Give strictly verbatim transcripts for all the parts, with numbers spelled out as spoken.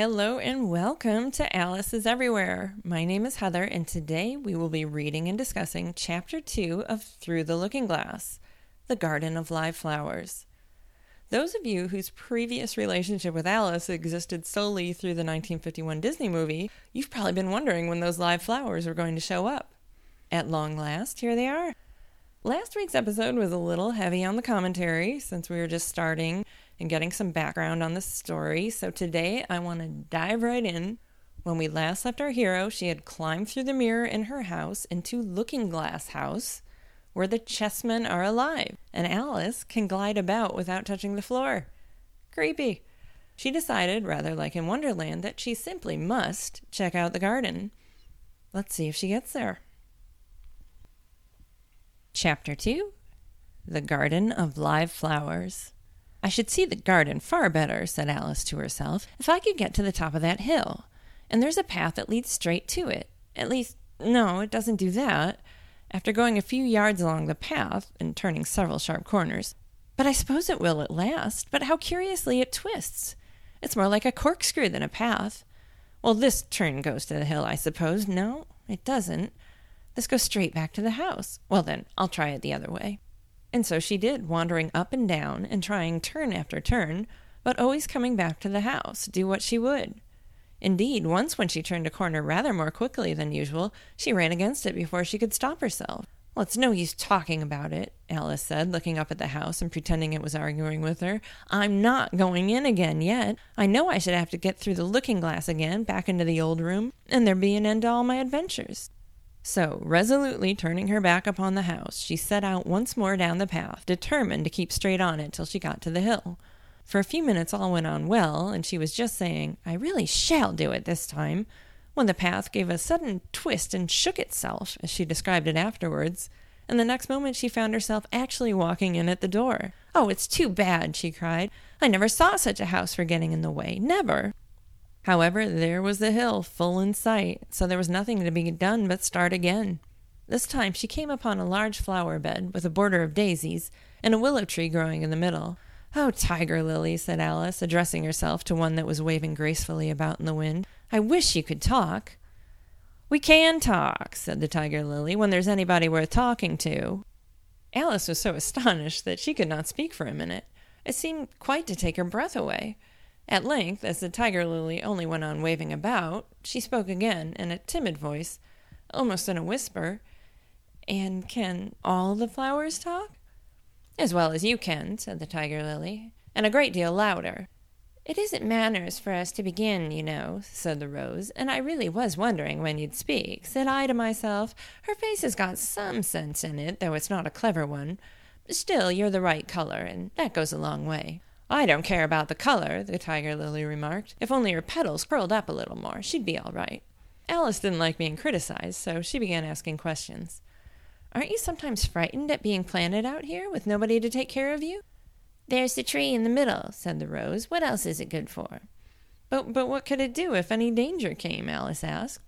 Hello and welcome to Alice is Everywhere. My name is Heather and today we will be reading and discussing Chapter two of Through the Looking Glass, The Garden of Live Flowers. Those of you whose previous relationship with Alice existed solely through the nineteen fifty-one Disney movie, you've probably been wondering when those live flowers were going to show up. At long last, here they are. Last week's episode was a little heavy on the commentary since we were just starting and getting some background on the story, so today I want to dive right in. When we last left our hero, she had climbed through the mirror in her house into Looking Glass House, where the chessmen are alive, and Alice can glide about without touching the floor. Creepy. She decided, rather like in Wonderland, that she simply must check out the garden. Let's see if she gets there. Chapter two, The Garden of Live Flowers. I should see the garden far better, said Alice to herself, if I could get to the top of that hill. And there's a path that leads straight to it. At least, no, it doesn't do that, after going a few yards along the path and turning several sharp corners. But I suppose it will at last, but how curiously it twists. It's more like a corkscrew than a path. Well, this turn goes to the hill, I suppose. No, it doesn't. This goes straight back to the house. Well then, I'll try it the other way. And so she did, wandering up and down and trying turn after turn, but always coming back to the house, do what she would. Indeed, once when she turned a corner rather more quickly than usual, she ran against it before she could stop herself. Well, it's no use talking about it, Alice said, looking up at the house and pretending it was arguing with her. I'm not going in again yet. I know I should have to get through the looking glass again, back into the old room, and there'd be an end to all my adventures. So, resolutely turning her back upon the house, she set out once more down the path, determined to keep straight on it till she got to the hill. For a few minutes all went on well, and she was just saying, I really shall do it this time, when the path gave a sudden twist and shook itself, as she described it afterwards, and the next moment she found herself actually walking in at the door. Oh, it's too bad, she cried. I never saw such a house for getting in the way, never. However, there was the hill, full in sight, so there was nothing to be done but start again. This time she came upon a large flower bed with a border of daisies and a willow tree growing in the middle. Oh, Tiger-lily, said Alice, addressing herself to one that was waving gracefully about in the wind. I wish you could talk. We can talk, said the Tiger-lily, when there's anybody worth talking to. Alice was so astonished that she could not speak for a minute. It seemed quite to take her breath away. At length, as the Tiger-lily only went on waving about, she spoke again in a timid voice, almost in a whisper. And can all the flowers talk? As well as you can, said the Tiger-lily, and a great deal louder. It isn't manners for us to begin, you know, said the Rose, and I really was wondering when you'd speak, said I to myself. Her face has got some sense in it, though it's not a clever one. Still, you're the right color, and that goes a long way. I don't care about the color, the Tiger-lily remarked. If only her petals curled up a little more, she'd be all right. Alice didn't like being criticized, so she began asking questions. Aren't you sometimes frightened at being planted out here with nobody to take care of you? There's the tree in the middle, said the Rose. What else is it good for? But but what could it do if any danger came, Alice asked.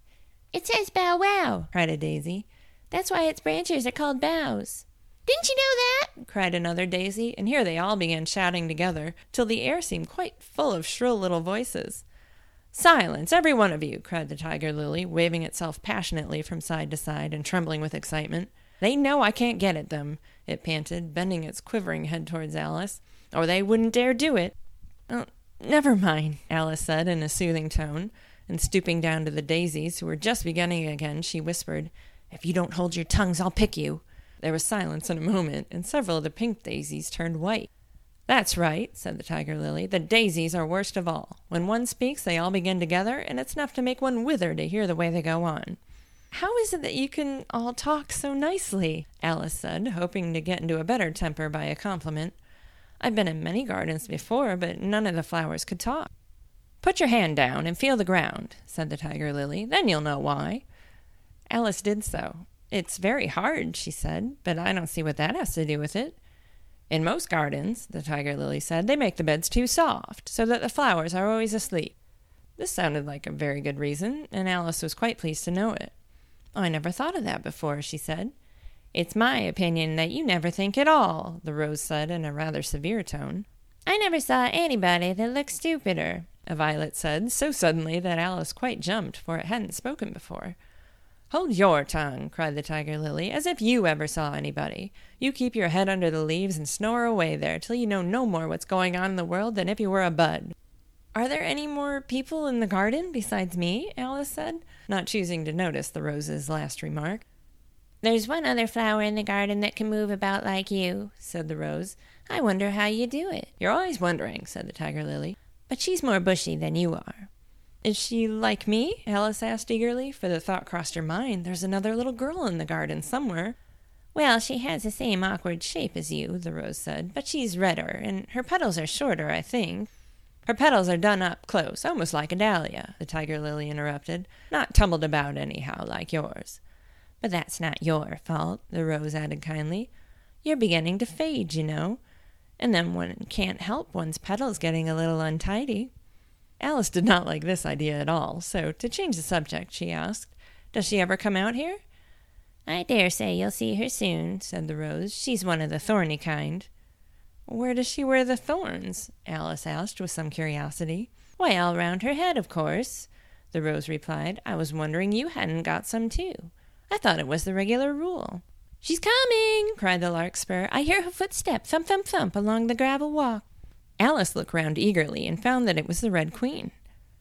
It says bow wow, cried a daisy. That's why its branches are called boughs. Didn't you know that? Cried another daisy, and here they all began shouting together, till the air seemed quite full of shrill little voices. Silence, every one of you, cried the Tiger-lily, waving itself passionately from side to side and trembling with excitement. They know I can't get at them, it panted, bending its quivering head towards Alice, or they wouldn't dare do it. Oh, never mind, Alice said in a soothing tone, and stooping down to the daisies, who were just beginning again, she whispered, If you don't hold your tongues, I'll pick you. There was silence in a moment, and several of the pink daisies turned white. That's right, said the Tiger-lily. The daisies are worst of all. When one speaks, they all begin together, and it's enough to make one wither to hear the way they go on. How is it that you can all talk so nicely? Alice said, hoping to get into a better temper by a compliment. I've been in many gardens before, but none of the flowers could talk. Put your hand down and feel the ground, said the Tiger-lily. Then you'll know why. Alice did so. It's very hard, she said, but I don't see what that has to do with it. In most gardens, the Tiger-lily said, they make the beds too soft, so that the flowers are always asleep. This sounded like a very good reason, and Alice was quite pleased to know it. Oh, I never thought of that before, she said. It's my opinion that you never think at all, the Rose said in a rather severe tone. I never saw anybody that looked stupider, a violet said, so suddenly that Alice quite jumped, for it hadn't spoken before. "'Hold your tongue,' cried the tiger-lily, "'as if you ever saw anybody. "'You keep your head under the leaves and snore away there "'till you know no more what's going on in the world "'than if you were a bud.' "'Are there any more people in the garden besides me?' Alice said, "'not choosing to notice the rose's last remark. "'There's one other flower in the garden that can move about like you,' said the rose. "'I wonder how you do it.' "'You're always wondering,' said the tiger-lily. "'But she's more bushy than you are.' "'Is she like me?' Alice asked eagerly, for the thought crossed her mind. "'There's another little girl in the garden somewhere.' "'Well, she has the same awkward shape as you,' the rose said, "'but she's redder, and her petals are shorter, I think.' "'Her petals are done up close, almost like a dahlia,' the tiger-lily interrupted. "'Not tumbled about, anyhow, like yours.' "'But that's not your fault,' the rose added kindly. "'You're beginning to fade, you know. "'And then one can't help one's petals getting a little untidy.' Alice did not like this idea at all, so to change the subject, she asked, "'Does she ever come out here?' "'I dare say you'll see her soon,' said the rose. "'She's one of the thorny kind.' "'Where does she wear the thorns?' Alice asked with some curiosity. "'Why, all round her head, of course,' the rose replied. "'I was wondering you hadn't got some, too. I thought it was the regular rule.' "'She's coming!' cried the larkspur. "'I hear her footstep thump, thump, thump along the gravel walk.' Alice looked round eagerly and found that it was the Red Queen.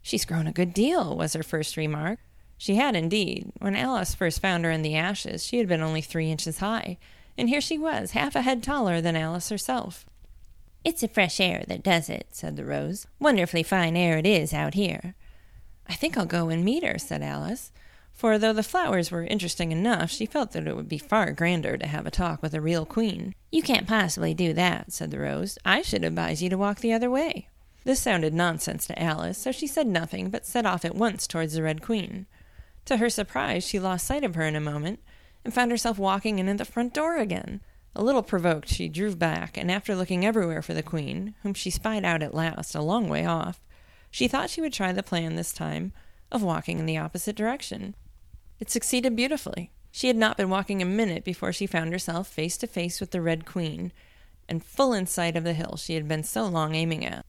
"'She's grown a good deal,' was her first remark. She had indeed. When Alice first found her in the ashes, she had been only three inches high, and here she was, half a head taller than Alice herself. "'It's the fresh air that does it,' said the rose. "'Wonderfully fine air it is out here.' "'I think I'll go and meet her,' said Alice, for though the flowers were interesting enough, she felt that it would be far grander to have a talk with a real queen. "'You can't possibly do that,' said the rose. "'I should advise you to walk the other way.' This sounded nonsense to Alice, so she said nothing but set off at once towards the Red Queen. To her surprise, she lost sight of her in a moment, and found herself walking in at the front door again. A little provoked, she drew back, and after looking everywhere for the queen, whom she spied out at last a long way off, she thought she would try the plan this time of walking in the opposite direction. It succeeded beautifully. She had not been walking a minute before she found herself face to face with the Red Queen, and full in sight of the hill she had been so long aiming at.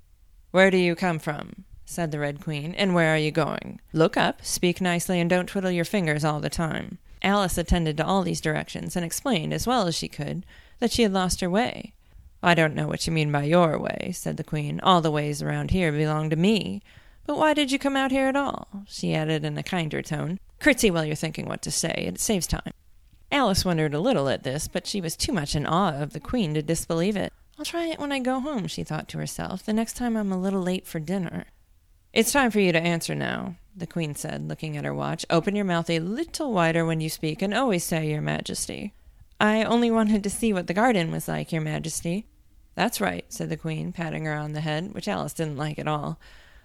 "'Where do you come from?' said the Red Queen, "'and where are you going? Look up, speak nicely, and don't twiddle your fingers all the time.' Alice attended to all these directions, and explained, as well as she could, that she had lost her way. "'I don't know what you mean by your way,' said the Queen. "'All the ways around here belong to me. But why did you come out here at all?' she added in a kinder tone. "'Curtsy while you're thinking what to say. It saves time.' Alice wondered a little at this, but she was too much in awe of the Queen to disbelieve it. "'I'll try it when I go home,' she thought to herself, "'the next time I'm a little late for dinner.' "'It's time for you to answer now,' the Queen said, looking at her watch. "'Open your mouth a little wider when you speak, and always say, Your Majesty.' "'I only wanted to see what the garden was like, Your Majesty.' "'That's right,' said the Queen, patting her on the head, which Alice didn't like at all.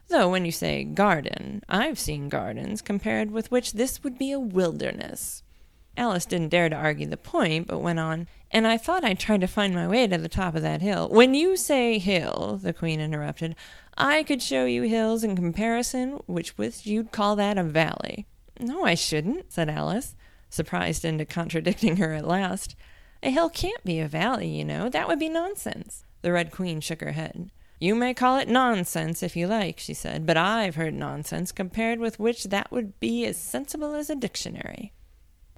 "'Though when you say garden, I've seen gardens, compared with which this would be a wilderness.' Alice didn't dare to argue the point, but went on, "'And I thought I'd try to find my way to the top of that hill.' "'When you say hill,' the Queen interrupted, "'I could show you hills in comparison, which with you'd call that a valley.' "'No, I shouldn't,' said Alice, surprised into contradicting her at last. "'A hill can't be a valley, you know. That would be nonsense.' The Red Queen shook her head. "'You may call it nonsense if you like,' she said, "'but I've heard nonsense compared with which that would be as sensible as a dictionary.'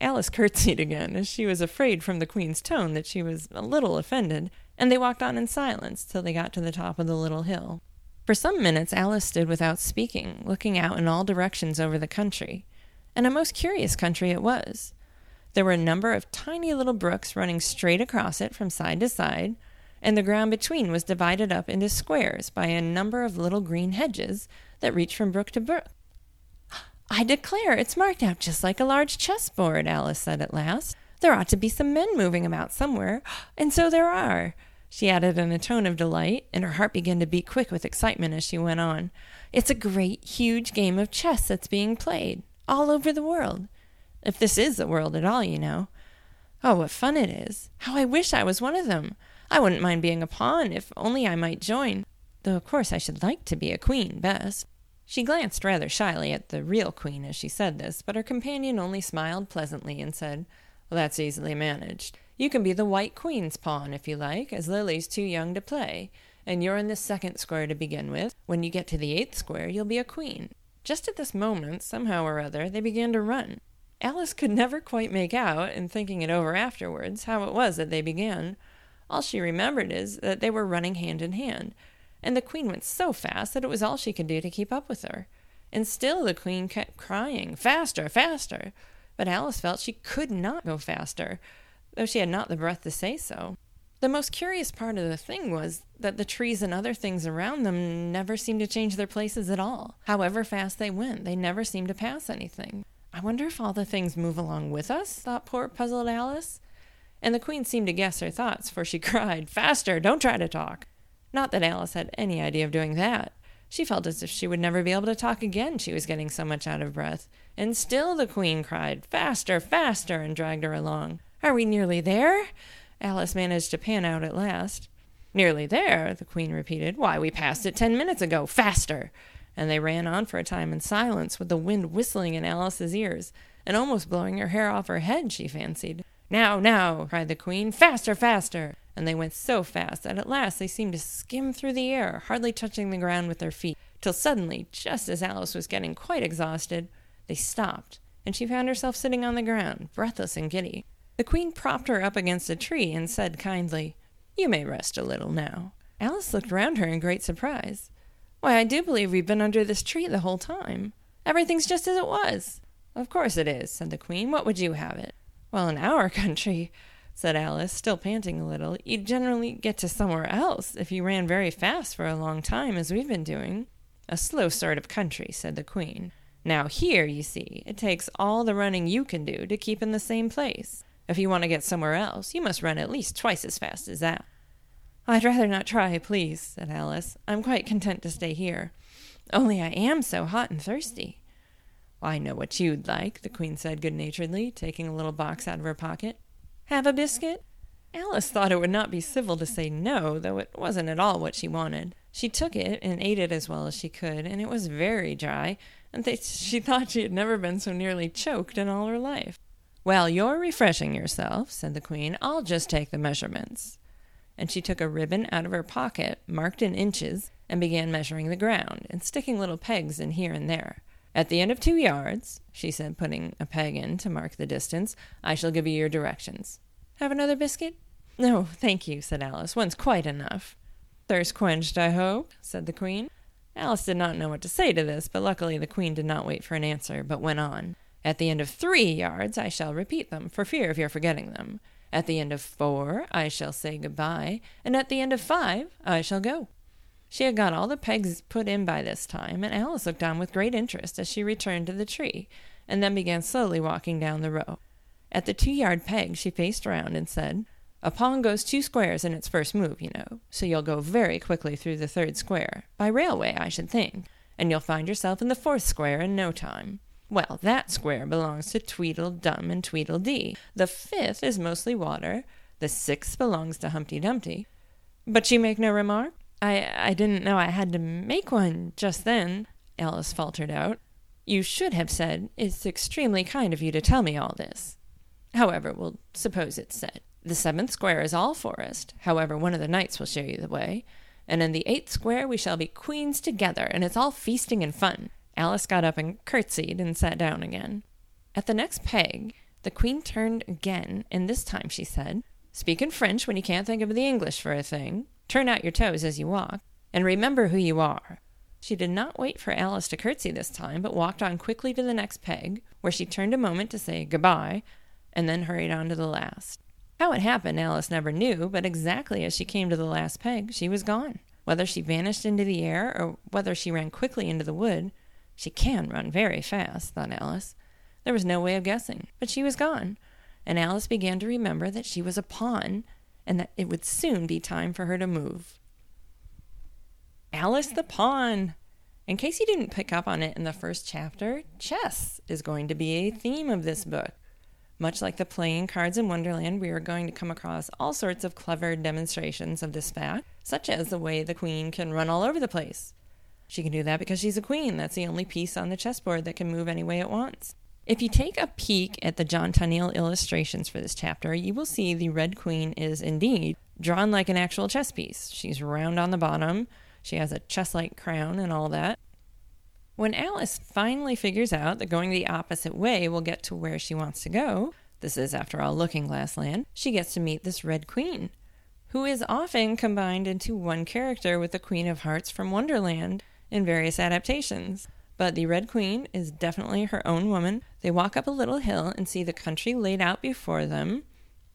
Alice curtsied again, as she was afraid from the Queen's tone that she was a little offended, and they walked on in silence till they got to the top of the little hill. For some minutes Alice stood without speaking, looking out in all directions over the country, and a most curious country it was. There were a number of tiny little brooks running straight across it from side to side, and the ground between was divided up into squares by a number of little green hedges that reached from brook to brook. "'I declare it's marked out just like a large chessboard,' Alice said at last. "'There ought to be some men moving about somewhere, and so there are,' she added in a tone of delight, and her heart began to beat quick with excitement as she went on. "'It's a great, huge game of chess that's being played, all over the world. If this is the world at all, you know. Oh, what fun it is! How I wish I was one of them! I wouldn't mind being a pawn, if only I might join, though of course I should like to be a queen best.' She glanced rather shyly at the real queen as she said this, but her companion only smiled pleasantly and said, "Well, that's easily managed. You can be the white queen's pawn, if you like, as Lily's too young to play, and you're in the second square to begin with. When you get to the eighth square, you'll be a queen. Just at this moment, somehow or other, they began to run. Alice could never quite make out, in thinking it over afterwards, how it was that they began. All she remembered is that they were running hand in hand, and the queen went so fast that it was all she could do to keep up with her. And still the queen kept crying, "Faster, faster!" But Alice felt she could not go faster, though she had not the breath to say so. The most curious part of the thing was that the trees and other things around them never seemed to change their places at all. However fast they went, they never seemed to pass anything. "I wonder if all the things move along with us," thought poor puzzled Alice. And the queen seemed to guess her thoughts, for she cried, "Faster! Don't try to talk!" Not that Alice had any idea of doing that. She felt as if she would never be able to talk again, she was getting so much out of breath. And still the queen cried, "Faster, faster," and dragged her along. "Are we nearly there?" Alice managed to pan out at last. "Nearly there?" the queen repeated. "Why, we passed it ten minutes ago. Faster!" And they ran on for a time in silence, with the wind whistling in Alice's ears, and almost blowing her hair off her head, she fancied. "Now, now," cried the queen, "faster, faster!" And they went so fast that at last they seemed to skim through the air, hardly touching the ground with their feet, till suddenly, just as Alice was getting quite exhausted, they stopped, and she found herself sitting on the ground, breathless and giddy. The queen propped her up against a tree and said kindly, "You may rest a little now." Alice looked round her in great surprise. "Why, I do believe we've been under this tree the whole time. Everything's just as it was." "Of course it is," said the queen. "What would you have it?" "Well, in our country," said Alice, still panting a little, "you'd generally get to somewhere else if you ran very fast for a long time, as we've been doing." "A slow sort of country," said the queen. "Now here, you see, it takes all the running you can do to keep in the same place. If you want to get somewhere else, you must run at least twice as fast as that." "I'd rather not try, please," said Alice. "I'm quite content to stay here. Only I am so hot and thirsty." "Well, I know what you'd like," the queen said good-naturedly, taking a little box out of her pocket. "Have a biscuit?" Alice thought it would not be civil to say no, though it wasn't at all what she wanted. She took it and ate it as well as she could, and it was very dry, and they, she thought she had never been so nearly choked in all her life. "Well, you're refreshing yourself," said the queen. "I'll just take the measurements." And she took a ribbon out of her pocket, marked in inches, and began measuring the ground, and sticking little pegs in here and there. "At the end of two yards, she said, putting a peg in to mark the distance, "I shall give you your directions." "Have another biscuit?" "No, thank you," said Alice. "One's quite enough." "Thirst quenched, I hope," said the queen. Alice did not know what to say to this, but luckily the queen did not wait for an answer, but went on. "At the end of three yards, I shall repeat them, for fear of your forgetting them. At the end of four, I shall say goodbye, and at the end of five, I shall go." She had got all the pegs put in by this time, and Alice looked on with great interest as she returned to the tree, and then began slowly walking down the row. At the two-yard peg she faced round and said, "A pawn goes two squares in its first move, you know, so you'll go very quickly through the third square, by railway, I should think, and you'll find yourself in the fourth square in no time. Well, that square belongs to Tweedledum and Tweedledee. The fifth is mostly water. The sixth belongs to Humpty Dumpty." "But you make no remark?" I, I didn't know I had to make one just then," Alice faltered out. "You should have said, 'It's extremely kind of you to tell me all this.' However, we'll suppose it's said. The seventh square is all forest. However, one of the knights will show you the way. And in the eighth square we shall be queens together, and it's all feasting and fun." Alice got up and curtsied and sat down again. At the next peg, the queen turned again, and this time she said, "Speak in French when you can't think of the English for a thing. Turn out your toes as you walk, and remember who you are." She did not wait for Alice to curtsy this time, but walked on quickly to the next peg, where she turned a moment to say goodbye, and then hurried on to the last. How it happened Alice never knew, but exactly as she came to the last peg, she was gone. Whether she vanished into the air, or whether she ran quickly into the wood, she can run very fast, thought Alice. There was no way of guessing, but she was gone, and Alice began to remember that she was a pawn, and that it would soon be time for her to move. Alice the Pawn! In case you didn't pick up on it in the first chapter, chess is going to be a theme of this book. Much like the playing cards in Wonderland, we are going to come across all sorts of clever demonstrations of this fact, such as the way the queen can run all over the place. She can do that because she's a queen. That's the only piece on the chessboard that can move any way it wants. If you take a peek at the John Tenniel illustrations for this chapter, you will see the Red Queen is indeed drawn like an actual chess piece. She's round on the bottom. She has a chess-like crown and all that. When Alice finally figures out that going the opposite way will get to where she wants to go, this is, after all, Looking Glass Land, she gets to meet this Red Queen, who is often combined into one character with the Queen of Hearts from Wonderland in various adaptations. But the Red Queen is definitely her own woman. They walk up a little hill and see the country laid out before them,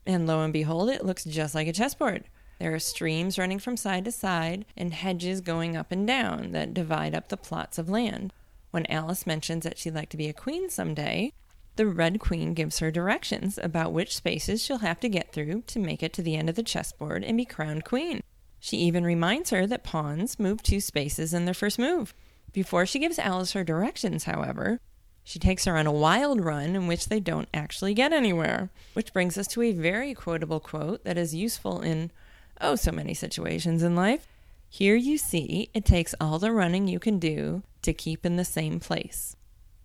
and lo and behold, it looks just like a chessboard. There are streams running from side to side and hedges going up and down that divide up the plots of land. When Alice mentions that she'd like to be a queen someday, the Red Queen gives her directions about which spaces she'll have to get through to make it to the end of the chessboard and be crowned queen. She even reminds her that pawns move two spaces in their first move. Before she gives Alice her directions, however, she takes her on a wild run in which they don't actually get anywhere, which brings us to a very quotable quote that is useful in oh, so many situations in life. Here you see, it takes all the running you can do to keep in the same place.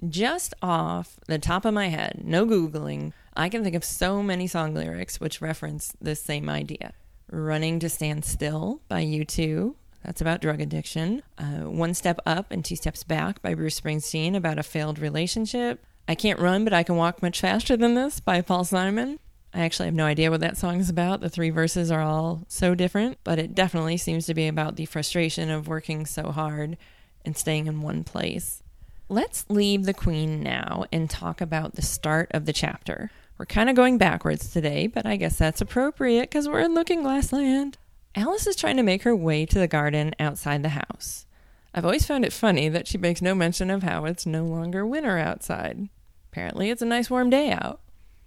Just off the top of my head, no Googling, I can think of so many song lyrics which reference this same idea. Running to Stand Still by U two, that's about drug addiction. Uh, One Step Up and Two Steps Back by Bruce Springsteen, about a failed relationship. I Can't Run, But I Can Walk Much Faster Than This by Paul Simon. I actually have no idea what that song is about. The three verses are all so different, but it definitely seems to be about the frustration of working so hard and staying in one place. Let's leave the queen now and talk about the start of the chapter. We're kind of going backwards today, but I guess that's appropriate because we're in Looking Glass Land. Alice is trying to make her way to the garden outside the house. I've always found it funny that she makes no mention of how it's no longer winter outside. Apparently it's a nice warm day out.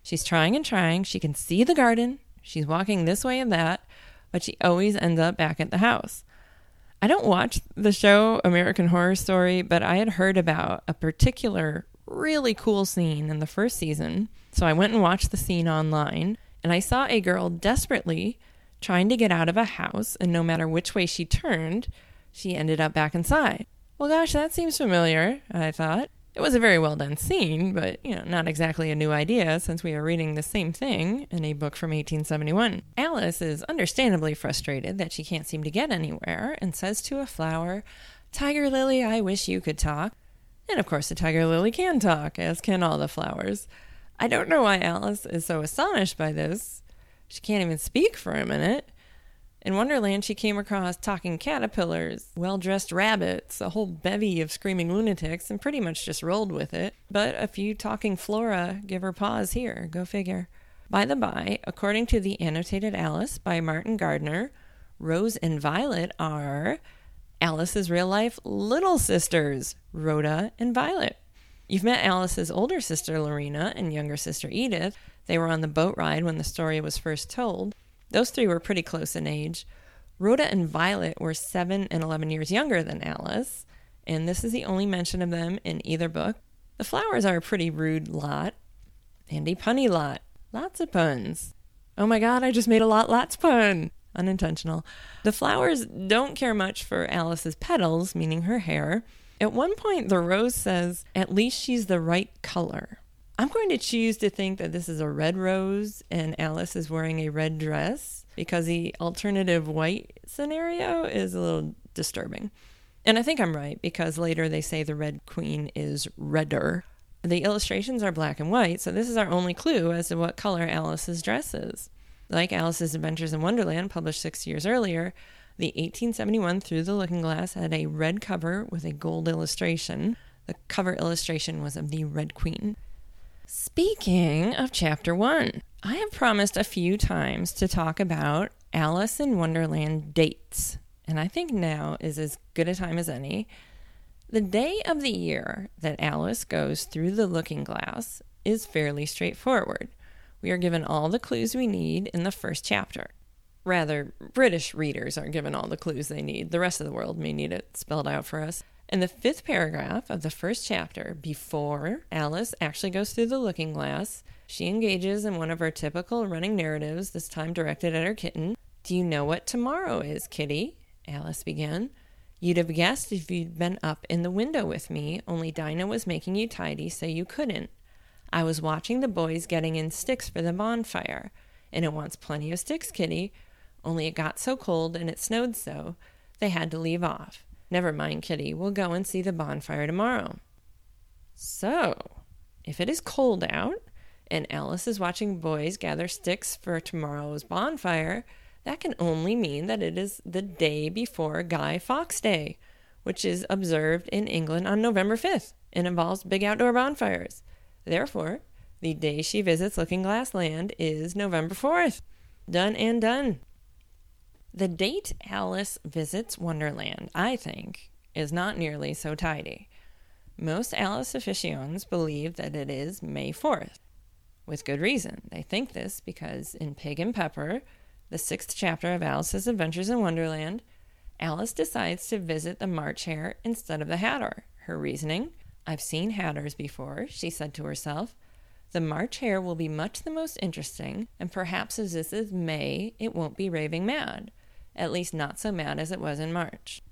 She's trying and trying. She can see the garden. She's walking this way and that, but she always ends up back at the house. I don't watch the show American Horror Story, but I had heard about a particular really cool scene in the first season. So I went and watched the scene online, and I saw a girl desperately trying to get out of a house, and no matter which way she turned, she ended up back inside. Well, gosh, that seems familiar, I thought. It was a very well done scene, but, you know, not exactly a new idea since we are reading the same thing in a book from eighteen seventy-one. Alice is understandably frustrated that she can't seem to get anywhere and says to a flower, "Tiger-lily, I wish you could talk." And of course the tiger-lily can talk, as can all the flowers. I don't know why Alice is so astonished by this. She can't even speak for a minute. In Wonderland, she came across talking caterpillars, well-dressed rabbits, a whole bevy of screaming lunatics, and pretty much just rolled with it. But a few talking flora give her pause here. Go figure. By the by, according to The Annotated Alice by Martin Gardner, Rose and Violet are Alice's real-life little sisters, Rhoda and Violet. You've met Alice's older sister, Lorena, and younger sister, Edith. They were on the boat ride when the story was first told. Those three were pretty close in age. Rhoda and Violet were seven and eleven years younger than Alice, and this is the only mention of them in either book. The flowers are a pretty rude lot, and a punny lot. Lots of puns. Oh my god, I just made a lot lots pun! Unintentional. The flowers don't care much for Alice's petals, meaning her hair. At one point, the rose says, "At least she's the right color." I'm going to choose to think that this is a red rose and Alice is wearing a red dress because the alternative white scenario is a little disturbing. And I think I'm right because later they say the Red Queen is redder. The illustrations are black and white, so this is our only clue as to what color Alice's dress is. Like Alice's Adventures in Wonderland, published six years earlier, the eighteen seventy-one Through the Looking Glass had a red cover with a gold illustration. The cover illustration was of the Red Queen. Speaking of chapter one, I have promised a few times to talk about Alice in Wonderland dates, and I think now is as good a time as any. The day of the year that Alice goes through the looking glass is fairly straightforward. We are given all the clues we need in the first chapter. Rather, British readers are given all the clues they need. The rest of the world may need it spelled out for us. In the fifth paragraph of the first chapter, before Alice actually goes through the looking glass, she engages in one of her typical running narratives, this time directed at her kitten. "Do you know what tomorrow is, kitty?" Alice began. "You'd have guessed if you'd been up in the window with me, only Dinah was making you tidy, so you couldn't. I was watching the boys getting in sticks for the bonfire, and it wants plenty of sticks, Kitty. Only it got so cold and it snowed so, they had to leave off. Never mind, Kitty, we'll go and see the bonfire tomorrow. So, if it is cold out, and Alice is watching boys gather sticks for tomorrow's bonfire, that can only mean that it is the day before Guy Fawkes Day, which is observed in England on November fifth and involves big outdoor bonfires. Therefore, the day she visits Looking Glass Land is November fourth. Done and done. The date Alice visits Wonderland, I think, is not nearly so tidy. Most Alice aficionados believe that it is May fourth. With good reason. They think this because in Pig and Pepper, the sixth chapter of Alice's Adventures in Wonderland, Alice decides to visit the March Hare instead of the Hatter. Her reasoning, I've seen hatters before, she said to herself. The March Hare will be much the most interesting, and perhaps as this is May, it won't be raving mad. At least not so mad as it was in March.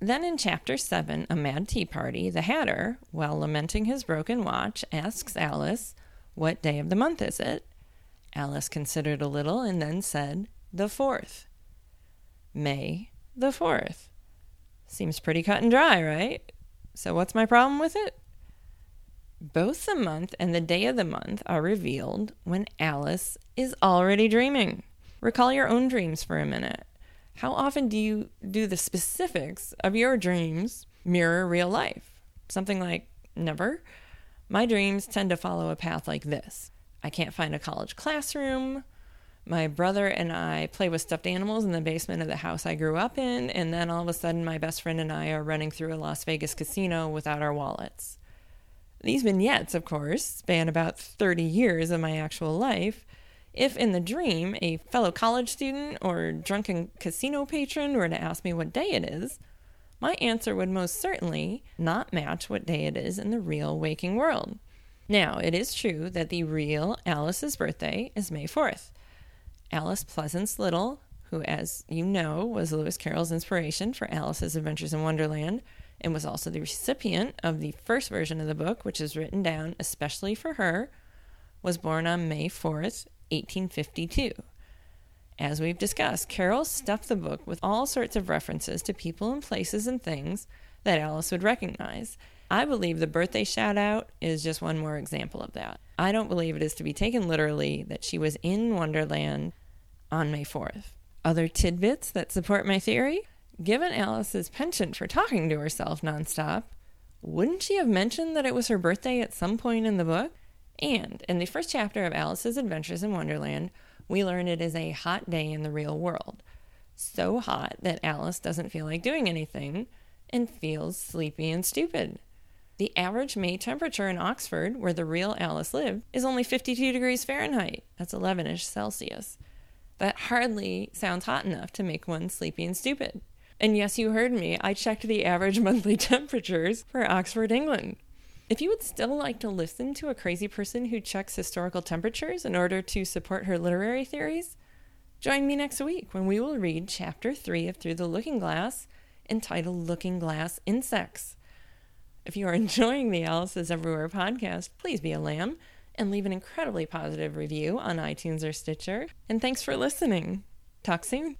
Then in Chapter seven, A Mad Tea Party, the Hatter, while lamenting his broken watch, asks Alice, what day of the month is it? Alice considered a little and then said, the fourth. May the fourth. Seems pretty cut and dry, right? So what's my problem with it? Both the month and the day of the month are revealed when Alice is already dreaming. Recall your own dreams for a minute. How often do you do the specifics of your dreams mirror real life? Something like never. My dreams tend to follow a path like this. I can't find a college classroom. My brother and I play with stuffed animals in the basement of the house I grew up in, and then all of a sudden my best friend and I are running through a Las Vegas casino without our wallets. These vignettes, of course, span about thirty years of my actual life. If in the dream a fellow college student or drunken casino patron were to ask me what day it is, my answer would most certainly not match what day it is in the real waking world. Now, it is true that the real Alice's birthday is May fourth. Alice Pleasance Little, who, as you know, was Lewis Carroll's inspiration for Alice's Adventures in Wonderland, and was also the recipient of the first version of the book, which is written down especially for her, was born on May fourth, eighteen fifty-two. As we've discussed, Carroll stuffed the book with all sorts of references to people and places and things that Alice would recognize. I believe the birthday shout-out is just one more example of that. I don't believe it is to be taken literally that she was in Wonderland on May fourth. Other tidbits that support my theory? Given Alice's penchant for talking to herself nonstop, wouldn't she have mentioned that it was her birthday at some point in the book? And in the first chapter of Alice's Adventures in Wonderland, we learn it is a hot day in the real world. So hot that Alice doesn't feel like doing anything and feels sleepy and stupid. The average May temperature in Oxford, where the real Alice lived, is only fifty-two degrees Fahrenheit. That's eleven-ish Celsius. That hardly sounds hot enough to make one sleepy and stupid. And yes, you heard me. I checked the average monthly temperatures for Oxford, England. If you would still like to listen to a crazy person who checks historical temperatures in order to support her literary theories, join me next week when we will read Chapter three of Through the Looking Glass, entitled Looking Glass Insects. If you are enjoying the Alice is Everywhere podcast, please be a lamb and leave an incredibly positive review on iTunes or Stitcher. And thanks for listening. Talk soon.